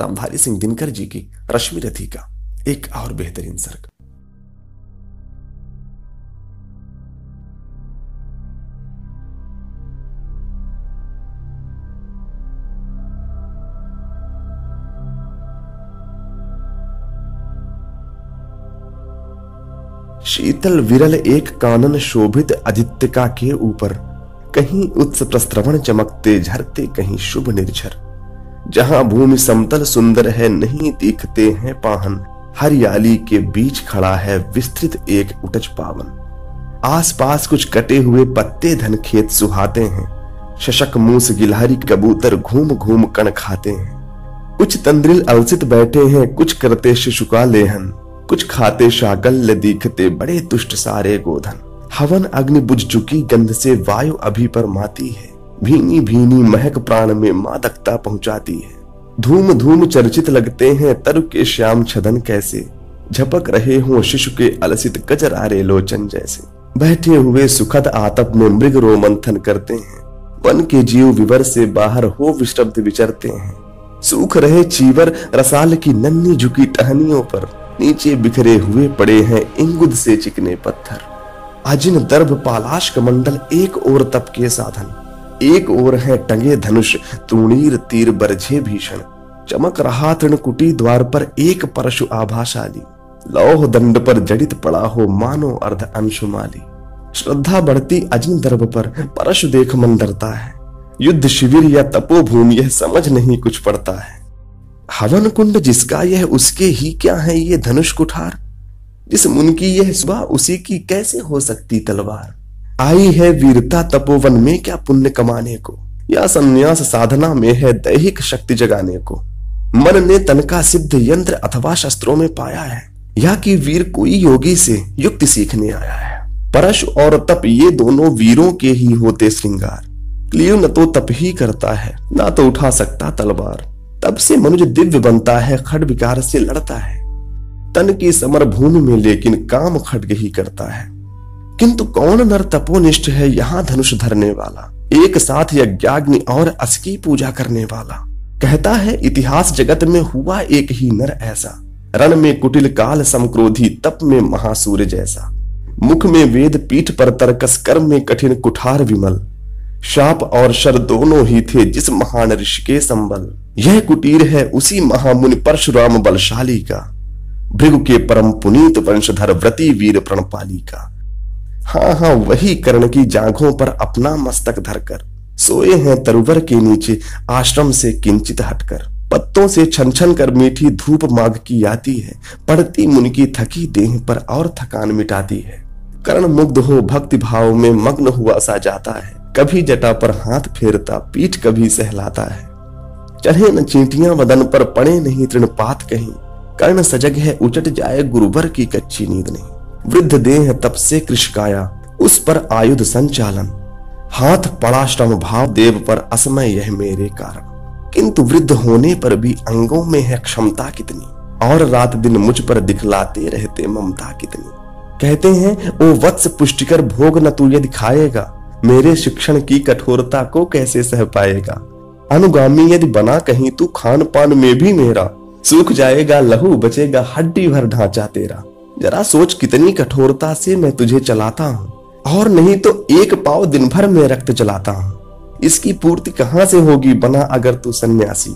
रामधारी सिंह दिनकर जी की रश्मि रथी का एक और बेहतरीन सर्ग। शीतल विरल एक कानन शोभित आदित्यका के ऊपर, कहीं उत्स प्रस्रवण चमकते झरते कहीं शुभ निर्झर। जहां भूमि समतल सुंदर है, नहीं दिखते हैं पाहन। हरियाली के बीच खड़ा है विस्तृत एक उटज पावन। आसपास कुछ कटे हुए पत्ते धन खेत सुहाते हैं। शशक मूस गिलहरी कबूतर घूम घूम कण खाते हैं। कुछ तंद्रिल अलसित बैठे हैं, कुछ करते शिशु का लेहन। कुछ खाते शाकल्य दिखते बड़े तुष्ट सारे गोधन। हवन अग्नि बुझ चुकी, गंध से वायु अभी पर माती है। भीनी भीनी महक प्राण में मादकता पहुंचाती है। धूम धूम चर्चित लगते हैं तरु के श्याम छदन कैसे। झपक रहे हों शिशु के अलसित कजरारे लोचन जैसे। बैठे हुए सुखद आतप में मृग रोमंथन करते हैं। वन के जीव विवर से बाहर हो विश्रब्ध विचरते हैं। सूख रहे चीवर रसाल की नन्ही झुकी टहनियों पर। नीचे बिखरे हुए पड़े हैं इंगुद से चिकने पत्थर। अजिन दर्भ पालाश कमंडल एक ओर तप के साधन। एक ओर है टंगे धनुष तूणीर तीर बरझे भीषण। चमक रहा तृणकुटी द्वार पर एक परशु आभाशाली। लौह दंड पर जड़ित पड़ा हो मानो अर्ध अंशुमाली। श्रद्धा बढ़ती अजिन दर्भ पर, परशु देख मन डरता है। युद्ध शिविर या तपोभूमि यह समझ नहीं कुछ पड़ता है। हवन कुंड जिसका यह उसके ही क्या है ये धनुष कुठार। जिस मुन की यह सुबह उसी की कैसे हो सकती तलवार। आई है वीरता तपोवन में क्या पुण्य कमाने को, या संन्यास साधना में है दैहिक शक्ति जगाने को। मन ने तन का सिद्ध यंत्र अथवा शस्त्रों में पाया है, या कि वीर कोई योगी से युक्ति सीखने आया है। परश और तप ये दोनों वीरों के ही होते श्रृंगार। क्लीव न तो तप ही करता है, ना तो उठा सकता तलवार। तब से मनुष्य दिव्य बनता है, खड्ग विकार से लड़ता है। तन की समर भूमि में लेकिन काम खड्ग ही करता है। किंतु कौन नर तपोनिष्ठ है यहाँ धनुष धरने वाला, एक साथ यज्ञाग्नि और अस की पूजा करने वाला। कहता है इतिहास जगत में हुआ एक ही नर ऐसा, रण में कुटिल काल समक्रोधी, तप में महासूर्य जैसा। मुख में वेद, पीठ पर तर्कस, कर्म में कठिन कुठार विमल। शाप और शर दोनों ही थे जिस महान ऋषि के संबल। यह कुटीर है उसी महामुनि परशुराम बलशाली का, भृगु के परम पुनीत वंशधर व्रती वीर प्रणपाली का। हाँ, वही कर्ण की जांघों पर अपना मस्तक धरकर सोए हैं तरुवर के नीचे, आश्रम से किंचित हटकर। पत्तों से छन छन कर मीठी धूप माघ की आती है, पड़ती मुनि की थकी देह पर और थकान मिटाती है। कर्ण मुग्ध हो भक्ति भाव में मग्न हुआ सा जाता है। कभी जटा पर हाथ फेरता, पीठ कभी सहलाता है। चढ़े न चींटियां बदन पर, पड़े नहीं तृणपात कहीं। कर्ण सजग है, उचट जाए गुरुवर की कच्ची नींद नहीं। वृद्ध देह तप से कृशकाया, उस पर आयुध संचालन। हाथ पड़ा श्रम भाव देव पर, असमय यह मेरे कारण। किंतु वृद्ध होने पर भी अंगों में है क्षमता कितनी, और रात दिन मुझ पर दिखलाते रहते ममता कितनी। कहते हैं ओ वत्स पुष्टिकर भोग न तू यदि खाएगा, मेरे शिक्षण की कठोरता को कैसे सह पाएगा। अनुगामी यदि बना कहीं तू खान पान में भी मेरा, सूख जाएगा लहू बचेगा हड्डी भर ढांचा तेरा। जरा सोच कितनी कठोरता से मैं तुझे चलाता हूँ, और नहीं तो एक पाव दिन भर में रक्त चलाता हूँ। इसकी पूर्ति कहाँ से होगी बना अगर तू सन्यासी।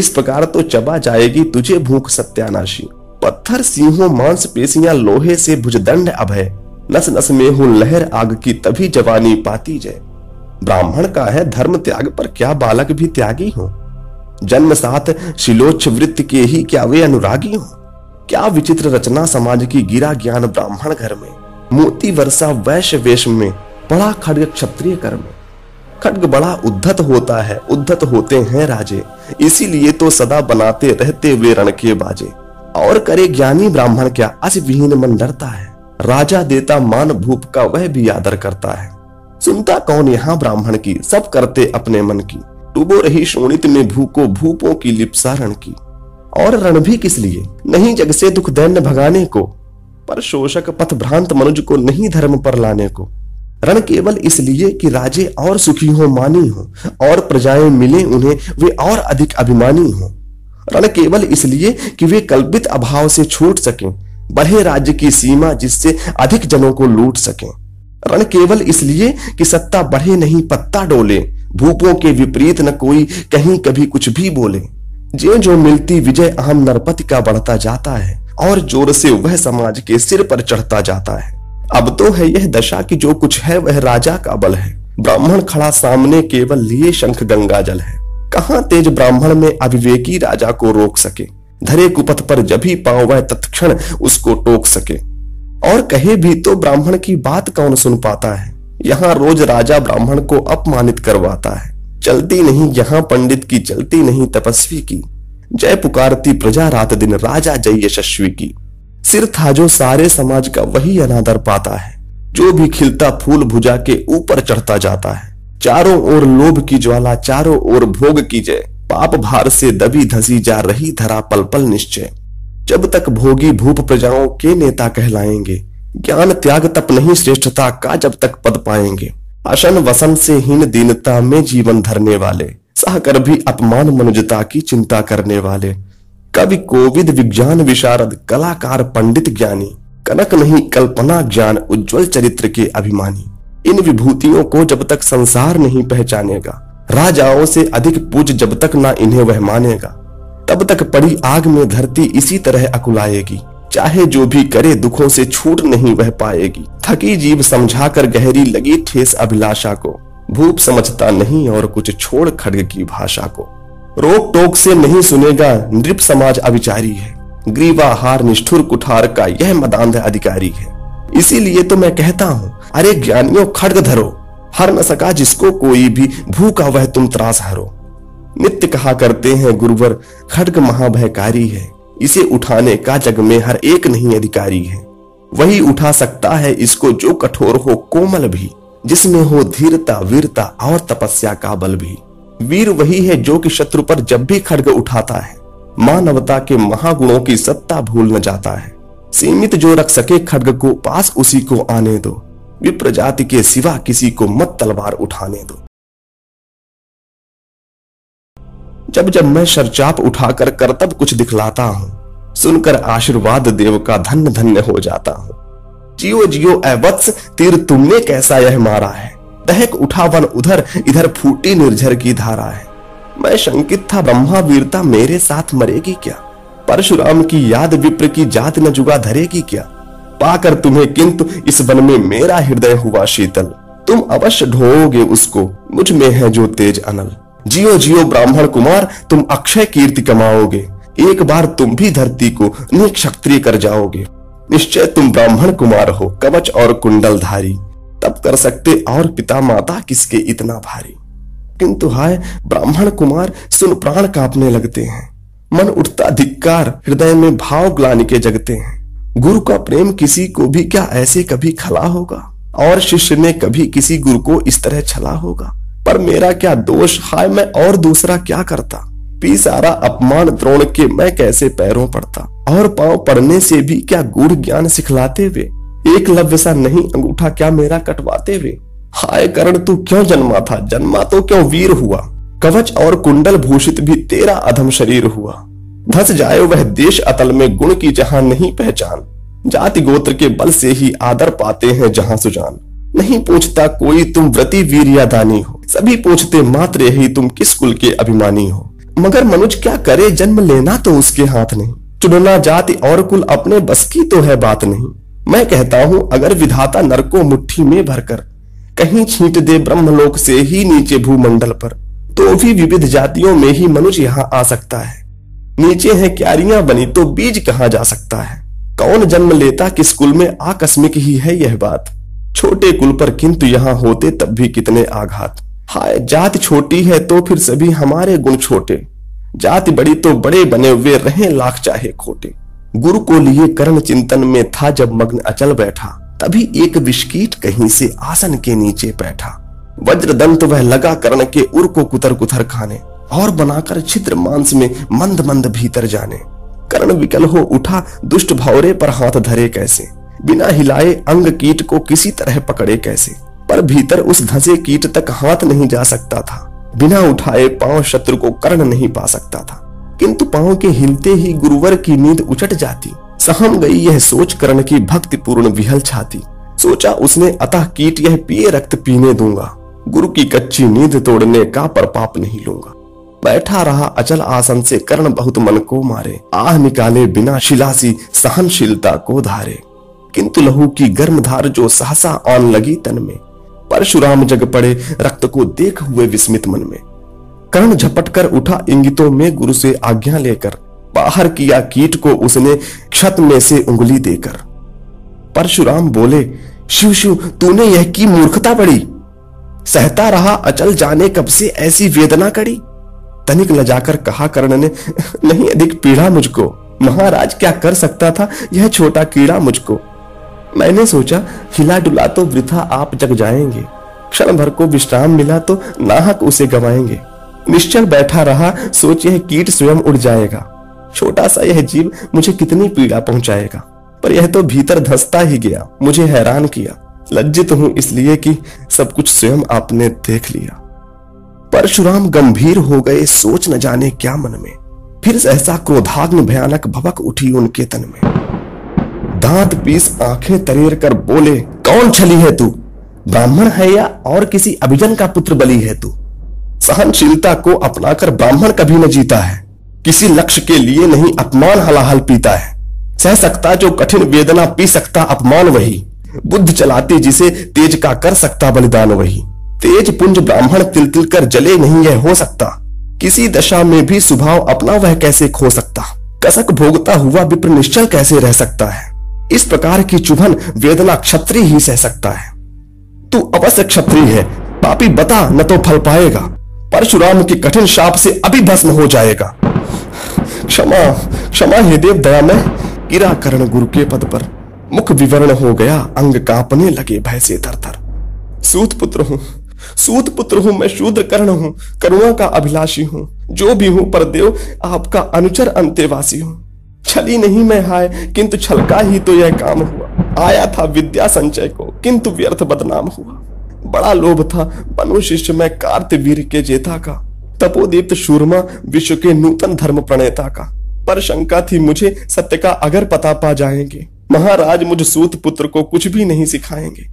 इस प्रकार तो चबा जाएगी तुझे भूख सत्यानाशी। पत्थर सिंहों मांस पेशियां लोहे से भुजदंड अभय। नस नस में हो लहर आग की, तभी जवानी पाती जय। ब्राह्मण का है धर्म त्याग, पर क्या बालक भी त्यागी हो। जन्म साथ शिलोच्छ वृत्ति के ही, क्या वे अनुरागी हो। क्या विचित्र रचना समाज की, गिरा ज्ञान ब्राह्मण घर में। मोती वर्षा वैश्य वेश में, बड़ा खड्ग क्षत्रिय कर में। खड्ग बड़ा उद्धत होता है, उद्धत होते हैं राजे। इसीलिए तो सदा बनाते रहते वे रण के बाजे। और करे ज्ञानी ब्राह्मण क्या, अस विहीन मन डरता है। राजा देता मान भूप का, वह भी आदर करता है। सुनता कौन यहाँ ब्राह्मण की, सब करते अपने मन की। डूबो रही शोणित में भूको, भूपों की लिप्सा रण की। और रण भी किस लिए, नहीं जग से दुख दैन भगाने को, पर शोषक पथ भ्रांत मनुज को नहीं धर्म पर लाने को। रण केवल इसलिए कि राजे और सुखी हो मानी हो, और प्रजाएं मिले उन्हें वे और अधिक अभिमानी हो। रण केवल इसलिए कि वे कल्पित अभाव से छूट सकें, बढ़े राज्य की सीमा जिससे अधिक जनों को लूट सकें। रण केवल इसलिए कि सत्ता बढ़े नहीं पत्ता डोले, भूपों के विपरीत न कोई कहीं कभी कुछ भी बोले। जो मिलती विजय अहम नरपति का बढ़ता जाता है और जोर से वह समाज के सिर पर चढ़ता जाता है। अब तो है यह दशा कि जो कुछ है वह राजा का बल है। ब्राह्मण खड़ा सामने केवल लिए शंख गंगा जल है। कहाँ तेज ब्राह्मण में अविवेकी राजा को रोक सके, धरे कुपथ पर जब ही पांव वह तत्क्षण उसको टोक सके। और कहे भी तो ब्राह्मण की बात कौन सुन पाता है। यहाँ रोज राजा ब्राह्मण को अपमानित करवाता है। चलती नहीं यहाँ पंडित की, चलती नहीं तपस्वी की। जय पुकारती प्रजा रात दिन राजा जय यशस्वी की। सिर था जो सारे समाज का वही अनादर पाता है। जो भी खिलता फूल भुजा के ऊपर चढ़ता जाता है। चारों ओर लोभ की ज्वाला, चारों ओर भोग की जय। पाप भार से दबी धसी जा रही धरा पल पल निश्चय। जब तक भोगी भूप प्रजाओं के नेता कहलाएंगे, ज्ञान त्याग तप नहीं श्रेष्ठता का जब तक पद पाएंगे। आसन वसन से हीन दीनता में जीवन धरने वाले, सहकर भी अपमान मनुजता की चिंता करने वाले। कवि कोविद विज्ञान विशारद, कलाकार पंडित ज्ञानी, कनक नहीं कल्पना ज्ञान उज्जवल चरित्र के अभिमानी। इन विभूतियों को जब तक संसार नहीं पहचानेगा, राजाओं से अधिक पूज जब तक ना इन्हें वह मानेगा, तब तक पड़ी आग में धरती इसी तरह अकुलाएगी। चाहे जो भी करे दुखों से छूट नहीं वह पाएगी। थकी जीव समझा कर गहरी लगी ठेस अभिलाषा को। भूप समझता नहीं और कुछ छोड़ खड्ग की भाषा को। रोक टोक से नहीं सुनेगा, नृप समाज अविचारी है। ग्रीवाहार निष्ठुर कुठार का यह मदांध अधिकारी है। इसीलिए तो मैं कहता हूँ, अरे ज्ञानियों खड्ग धरो, हर न सका जिसको कोई भी भूखा वह तुम त्रास हरो। नित्य कहा करते हैं गुरुवर, खड्ग महाभयकारी है। इसे उठाने का जग में हर एक नहीं अधिकारी है। वही उठा सकता है इसको जो कठोर हो कोमल भी, जिसमें हो धीरता वीरता और तपस्या का बल भी। वीर वही है जो कि शत्रु पर जब भी खड्ग उठाता है। मानवता के महागुणों की सत्ता भूल न जाता है। सीमित जो रख सके खड्ग को पास उसी को आने दो। विप्र जाति के सिवा किसी को मत तलवार उठाने दो। जब जब मैं शरचाप उठाकर करतब कुछ दिखलाता हूँ, सुनकर आशीर्वाद देव का धन्य धन्य हो जाता हूँ। जियो जियो ऐ वत्स, तीर तुमने कैसा यह मारा है। दहक उठा वन उधर, इधर फूटी निर्झर की धारा है। मैं शंकित था ब्रह्मा वीरता मेरे साथ मरेगी क्या। परशुराम की याद विप्र की जात न जुगा धरेगी क्या। पाकर तुम्हें किंतु इस वन में मेरा हृदय हुआ शीतल। तुम अवश्य ढोओगे उसको, मुझ में है जो तेज अनल। जियो जियो ब्राह्मण कुमार, तुम अक्षय कीर्ति कमाओगे। एक बार तुम भी धरती को निक्षत्रिय कर जाओगे। निश्चय तुम ब्राह्मण कुमार हो, कवच और कुंडलधारी। तब कर सकते और पिता माता किसके इतना भारी। किंतु हाय ब्राह्मण कुमार, सुन प्राण कांपने लगते हैं। मन उठता धिक्कार, हृदय में भाव ग्लानि के जगते हैं। गुरु का प्रेम किसी को भी क्या ऐसे कभी खला होगा, और शिष्य ने कभी किसी गुरु को इस तरह छला होगा। पर मेरा क्या दोष, हाय मैं और दूसरा क्या करता। पी सारा अपमान द्रोण के मैं कैसे पैरों पड़ता। और पांव पड़ने से भी क्या गूढ़ ज्ञान सिखलाते हुए, एक लव्य सा नहीं अंगूठा क्या मेरा कटवाते हुए। हाय कर्ण तू क्यों जन्मा था, जन्मा तो क्यों वीर हुआ। कवच और कुंडल भूषित भी तेरा अधम शरीर हुआ। धस जाए वह देश अतल में, गुण की जहां नहीं पहचान। जाति गोत्र के बल से ही आदर पाते हैं जहां सुजान। नहीं पूछता कोई तुम व्रति वीर या दानी हो, सभी पूछते मात्र यही तुम किस कुल के अभिमानी हो। मगर मनुज क्या करे, जन्म लेना तो उसके हाथ नहीं। चुनना जाति और कुल अपने बस की तो है बात नहीं। मैं कहता हूँ अगर विधाता नर को मुट्ठी में भरकर कहीं छींट दे ब्रह्मलोक से ही नीचे भूमंडल पर, तो भी विविध जातियों में ही मनुष्य यहाँ आ सकता है। नीचे है क्यारियां बनी तो बीज कहाँ जा सकता है। कौन जन्म लेता किस कुल में, आकस्मिक ही है यह बात। छोटे कुल पर किंतु यहाँ होते तब भी कितने आघात। हाय जात छोटी है तो फिर सभी हमारे गुण छोटे। जाति बड़ी तो बड़े बने हुए रहे लाख चाहे खोटे। गुरु को लिए कर्ण चिंतन में था जब मग्न अचल बैठा, तभी एक विष्कीट कहीं से आसन के नीचे बैठा। वज्रदंत वह लगा कर्ण के उर को कुतर कुतर खाने, और बनाकर छिद्र मांस में मंद मंद भीतर जाने। कर्ण विकल हो उठा, दुष्ट भौरे पर हाथ धरे कैसे। बिना हिलाए अंग कीट को किसी तरह पकड़े कैसे, पर भीतर उस धंसे कीट तक हाथ नहीं जा सकता था। बिना उठाए पांव शत्रु को कर्ण नहीं पा सकता था। किंतु पांव के हिलते ही गुरुवर की नींद उचट जाती। सहम गई यह सोच कर्ण की भक्तिपूर्ण विहल छाती। सोचा उसने अतः कीट यह पिए रक्त पीने दूंगा, गुरु की कच्ची नींद तोड़ने का पर पाप नहीं लूंगा। बैठा रहा अचल आसन से कर्ण बहुत मन को मारे, आह निकाले बिना शिलासी सहनशीलता को धारे। किंतु लहू की गर्म धार जो सहसा आन लगी तन में, परशुराम जग पड़े रक्त को देख हुए विस्मित मन में। कर्ण झपट कर उठा इंगितों में गुरु से आज्ञा लेकर, बाहर किया कीट को उसने क्षत में से उंगली देकर। परशुराम बोले, शिव शिव तूने यह की मूर्खता बड़ी, सहता रहा अचल जाने कब से ऐसी वेदना कड़ी। तनिक लजाकर कहा कर्ण ने, नहीं अधिक पीड़ा मुझको, महाराज क्या कर सकता था यह छोटा कीड़ा मुझको। मैंने सोचा हिला डुला तो वृथा आप जग जाएंगे, क्षण भर को विश्राम मिला तो नाहक उसे गवाएंगे। निश्चल बैठा रहा सोच यह कीट स्वयं उड़ जाएगा, छोटा सा यह जीव मुझे कितनी पीड़ा पहुंचाएगा। पर यह तो भीतर धंसता ही गया, मुझे हैरान किया। लज्जित हूं इसलिए कि सब कुछ स्वयं आपने देख लिया। परशुराम गंभीर हो गए, सोच न जाने क्या मन में। फिर सहसा क्रोधाग्नि भयानक भभक उठी उनके तन में। दांत पीस आंखें तरेर कर बोले, कौन छली है तू, ब्राह्मण है या और किसी अभिजन का पुत्र बलि है तू। सहनशीलता को अपनाकर ब्राह्मण कभी न जीता है, किसी लक्ष्य के लिए नहीं अपमान हलाहल पीता है। सह सकता जो कठिन वेदना, पी सकता अपमान वही, बुद्ध चलाती जिसे तेज का कर सकता बलिदान वही। तेज पुंज ब्राह्मण तिल तिल कर जले नहीं यह हो सकता, किसी दशा में भी स्वभाव अपना वह कैसे खो सकता। कसक भोगता हुआ विप्र निश्चल कैसे रह सकता है, इस प्रकार की चुभन वेदना क्षत्रिय ही सह सकता है। तू अवश्य क्षत्रिय है, पापी बता न तो फल पाएगा, परशुराम के कठिन शाप से अभी भस्म हो जाएगा। क्षमा क्षमा हे देव दया में, गिरा कर्ण गुरु के पद पर। मुख विवर्ण हो गया, अंग कांपने लगे भय से थरथर। सूत पुत्र हूँ मैं, शूद्र कर्ण हूँ, करुणा का अभिलाषी हूँ, जो भी हूँ परदेव आपका अनुचर अंतेवासी हूँ। छली नहीं मैं हाय, किंतु छल का ही तो यह काम हुआ। आया था विद्या संचय को, किंतु व्यर्थ बदनाम हुआ। बड़ा लोभ था बनु शिष्य मैं कार्तवीर के जेता का, तपोदीप्त शूरमा विश्व के नूतन धर्म प्रणेता का। पर शंका थी मुझे सत्य का, अगर पता पा जाएंगे महाराज मुझ सूत पुत्र को कुछ भी नहीं सिखाएंगे।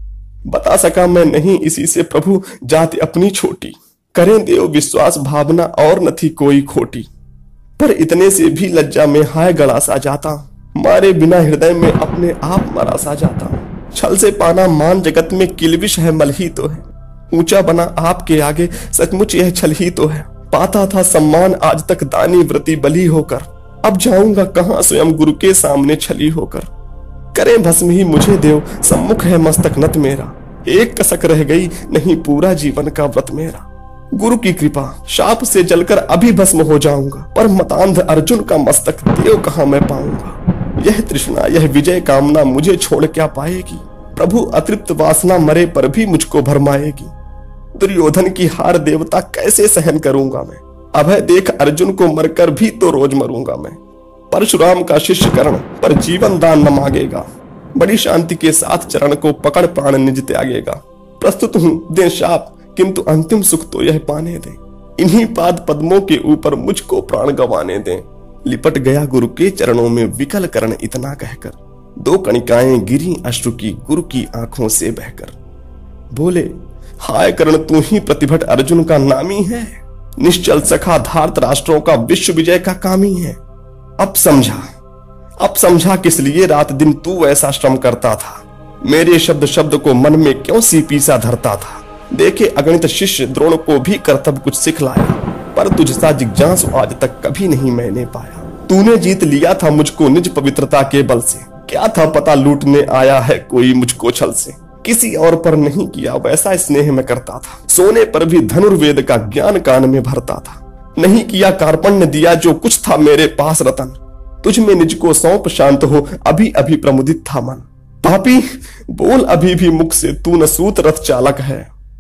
बता सका मैं नहीं, इसी से प्रभु जाति अपनी छोटी, करें देव विश्वास भावना और न थी कोई खोटी। पर इतने से भी लज्जा में हाय गड़ा सा जाता, मारे बिना हृदय में अपने आप मरा सा जाता। छल से पाना मान जगत में किलविश है, मल ही तो है, ऊंचा बना आपके आगे सचमुच यह छल ही तो है। पाता था सम्मान आज तक दानी व्रति बली होकर, अब जाऊंगा कहाँ स्वयं गुरु के सामने छली होकर। करें भस्म ही मुझे देव, सम्मुख है मस्तक नत मेरा, एक कसक रह गई नहीं पूरा जीवन का व्रत मेरा। गुरु की कृपा शाप से जलकर अभी भस्म हो जाऊंगा, पर मतांध अर्जुन का मस्तक देव कहां मैं पाऊंगा। यह तृष्णा यह विजय कामना मुझे छोड़ क्या पाएगी, प्रभु अतृप्त वासना मरे पर भी मुझको भरमाएगी। दुर्योधन की हार देवता कैसे सहन करूंगा मैं, अभय देख अर्जुन को मरकर भी तो रोज मरूंगा मैं। परशुराम का शिष्य कर्ण पर जीवन दान न मांगेगा, बड़ी शांति के साथ चरण को पकड़ प्राण निज त्यागेगा। प्रस्तुत हूँ दे शाप, किंतु अंतिम सुख तो यह पाने दें, इन्हीं पाद पद्मों के ऊपर मुझको प्राण गवाने दें। लिपट गया गुरु के चरणों में विकल कर्ण इतना कहकर, दो कणिकाएं गिरी अश्रु की गुरु की आंखों से बहकर। बोले, हाय कर्ण तू ही प्रतिभट अर्जुन का नामी है, निश्चल सखा धार्त राष्ट्रों का विश्व विजय का कामी है। अब समझा किस लिए रात दिन तू ऐसा श्रम करता था, मेरे शब्द को मन में क्यों सीपी सा धरता था। देखे अगणित शिष्य द्रोण को भी कर्तव्य कुछ सिखलाया, पर तुझसा जिज्ञासु आज तक कभी नहीं मैंने पाया। तूने जीत लिया था मुझको निज पवित्रता के बल से, क्या था पता लूटने आया है कोई मुझको छल से। किसी और पर नहीं किया वैसा स्नेह में करता था, सोने पर भी धनुर्वेद का ज्ञान कान में भरता था। नहीं किया कार्पण्य दिया जो कुछ था मेरे पास रतन, तुझ में निज को सौंप शांत हो अभी अभी प्रमुदित था मन। पापी बोल अभी भी मुख से तू न सूत रथ चालक है,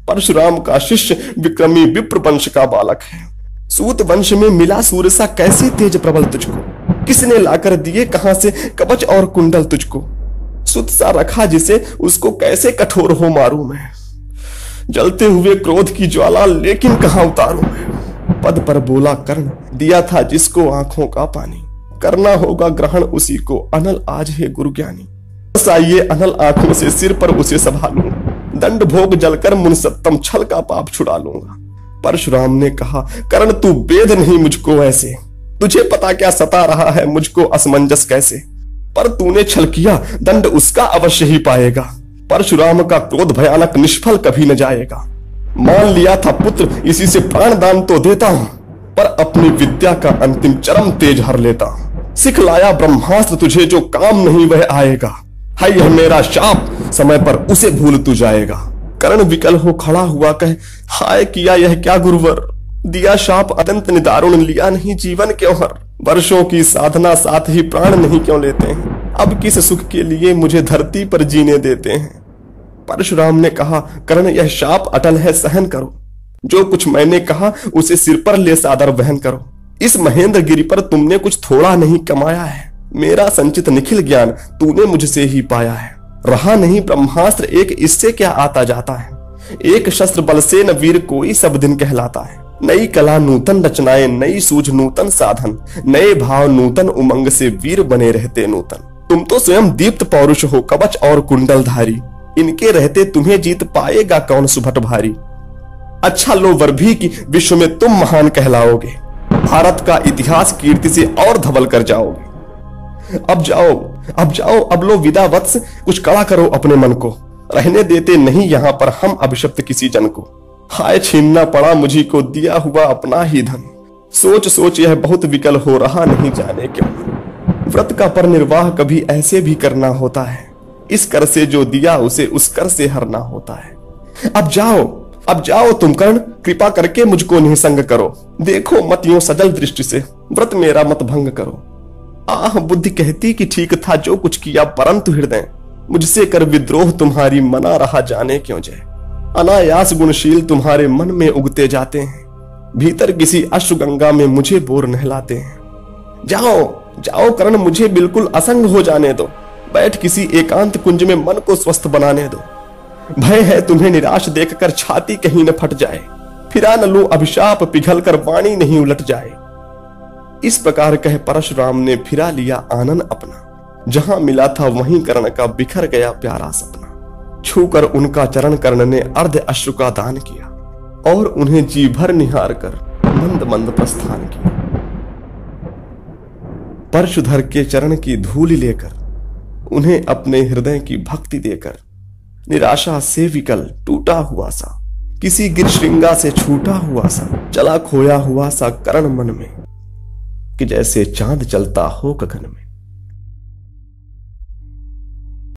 परशुराम का शिष्य विक्रमी विप्र वंश का बालक है। सूत वंश में मिला सूर्य सा कैसी तेज प्रबल तुझको, किसने लाकर दिए कहां से कवच और कुंडल तुझको। सुत सा रखा जिसे उसको कैसे कठोर हो मारूं मैं, जलते हुए क्रोध की ज्वाला लेकिन कहां उतारूं मैं। पद पर बोला कर्ण, दिया था जिसको आंखों का पानी, करना होगा ग्रहण उसी को, अनल आज है गुरु ज्ञानी। बस आइए अनल आंखों से सिर पर उसे संभालूंगा, दंड भोग जलकर मुनसत्तम छल का पाप छुड़ा लूंगा। परशुराम ने कहा, कर्ण तू बेद नहीं मुझको ऐसे, तुझे पता क्या सता रहा है मुझको असमंजस कैसे, पर तूने छल किया दंड उसका अवश्य ही पाएगा। परशुराम का क्रोध भयानक निष्फल कभी न जाएगा, मान लिया था पुत्र इसी से प्राण दान तो देता हूँ, पर अपनी विद्या का अंतिम चरम तेज हर लेता हूँ। सिख लाया ब्रह्मास्त्र तुझे जो काम नहीं वह आएगा, है यह मेरा शाप समय पर उसे भूल तू जाएगा। कर्ण विकल हो खड़ा हुआ, कहे, हाय किया यह क्या गुरुवर, दिया शाप अत्यंत निदारुण, लिया नहीं जीवन क्यों हर, वर्षों की साधना साथ ही प्राण नहीं क्यों लेते हैं, अब किस सुख के लिए मुझे धरती पर जीने देते हैं। परशुराम ने कहा, कर्ण यह शाप अटल है सहन करो, जो कुछ मैंने कहा उसे सिर पर ले सादर वहन करो। इस महेंद्र गिरी पर तुमने कुछ थोड़ा नहीं कमाया है, मेरा संचित निखिल ज्ञान तूने मुझसे ही पाया है। रहा नहीं ब्रह्मास्त्र एक, इससे क्या आता जाता है, एक शस्त्र बल से न वीर कोई सब दिन कहलाता है। नई कला नूतन रचनाएं, नई सूझ नूतन साधन, नए भाव नूतन उमंग से वीर बने रहते नूतन। तुम तो स्वयं दीप्त पौरुष हो, कवच और कुंडलधारी, इनके रहते तुम्हें जीत पाएगा कौन सुभट भारी। अच्छा लो वर भी कि विश्व में तुम महान कहलाओगे, भारत का इतिहास कीर्ति से और धवल कर जाओगे। अब जाओ, अब लो विदा वत्स, कुछ कड़ा करो अपने मन को, रहने देते नहीं यहाँ पर हम अभिशप्त किसी जन को। हाय छीनना पड़ा मुझी को दिया हुआ अपना ही धन, सोच सोच यह बहुत विकल हो रहा नहीं जाने क्यों। व्रत का पर निर्वाह कभी ऐसे भी करना होता है, इस कर से जो दिया उसे उस कर से हरना होता है। अब जाओ तुम कर्ण, कृपा करके मुझको निसंग करो, देखो मत यूं सजल दृष्टि से, व्रत मेरा मत भंग करो। आह बुद्धि कहती कि ठीक था जो कुछ किया, परंतु हृदय मुझसे कर विद्रोह, तुम्हारी मना रहा जाने क्यों जय। अनायास गुणशील तुम्हारे मन में उगते जाते हैं, भीतर किसी अश्रुगंगा में मुझे बोर नहलाते हैं। जाओ कर्ण मुझे बिल्कुल असंग हो जाने दो, बैठ किसी एकांत कुंज में मन को स्वस्थ बनाने दो। भय है तुम्हें निराश देखकर छाती कहीं न फट जाए, फिरा न लूं अभिशाप पिघल कर वाणी नहीं उलट जाए। इस प्रकार कह परशुराम ने फिरा लिया आनंद अपना, जहां मिला था वहीं कर्ण का बिखर गया प्यारा सपना। छूकर उनका चरण कर्ण ने अर्ध अश्रु का दान किया, और उन्हें जी भर निहार कर मंद मंद प्रस्थान किया। परशुधर के चरण की धूल लेकर, उन्हें अपने हृदय की भक्ति देकर, निराशा से विकल टूटा हुआ सा, किसी गिर श्रृंगा से छूटा हुआ सा, चला खोया हुआ सा कर्ण मन में, कि जैसे चांद चलता हो गगन में।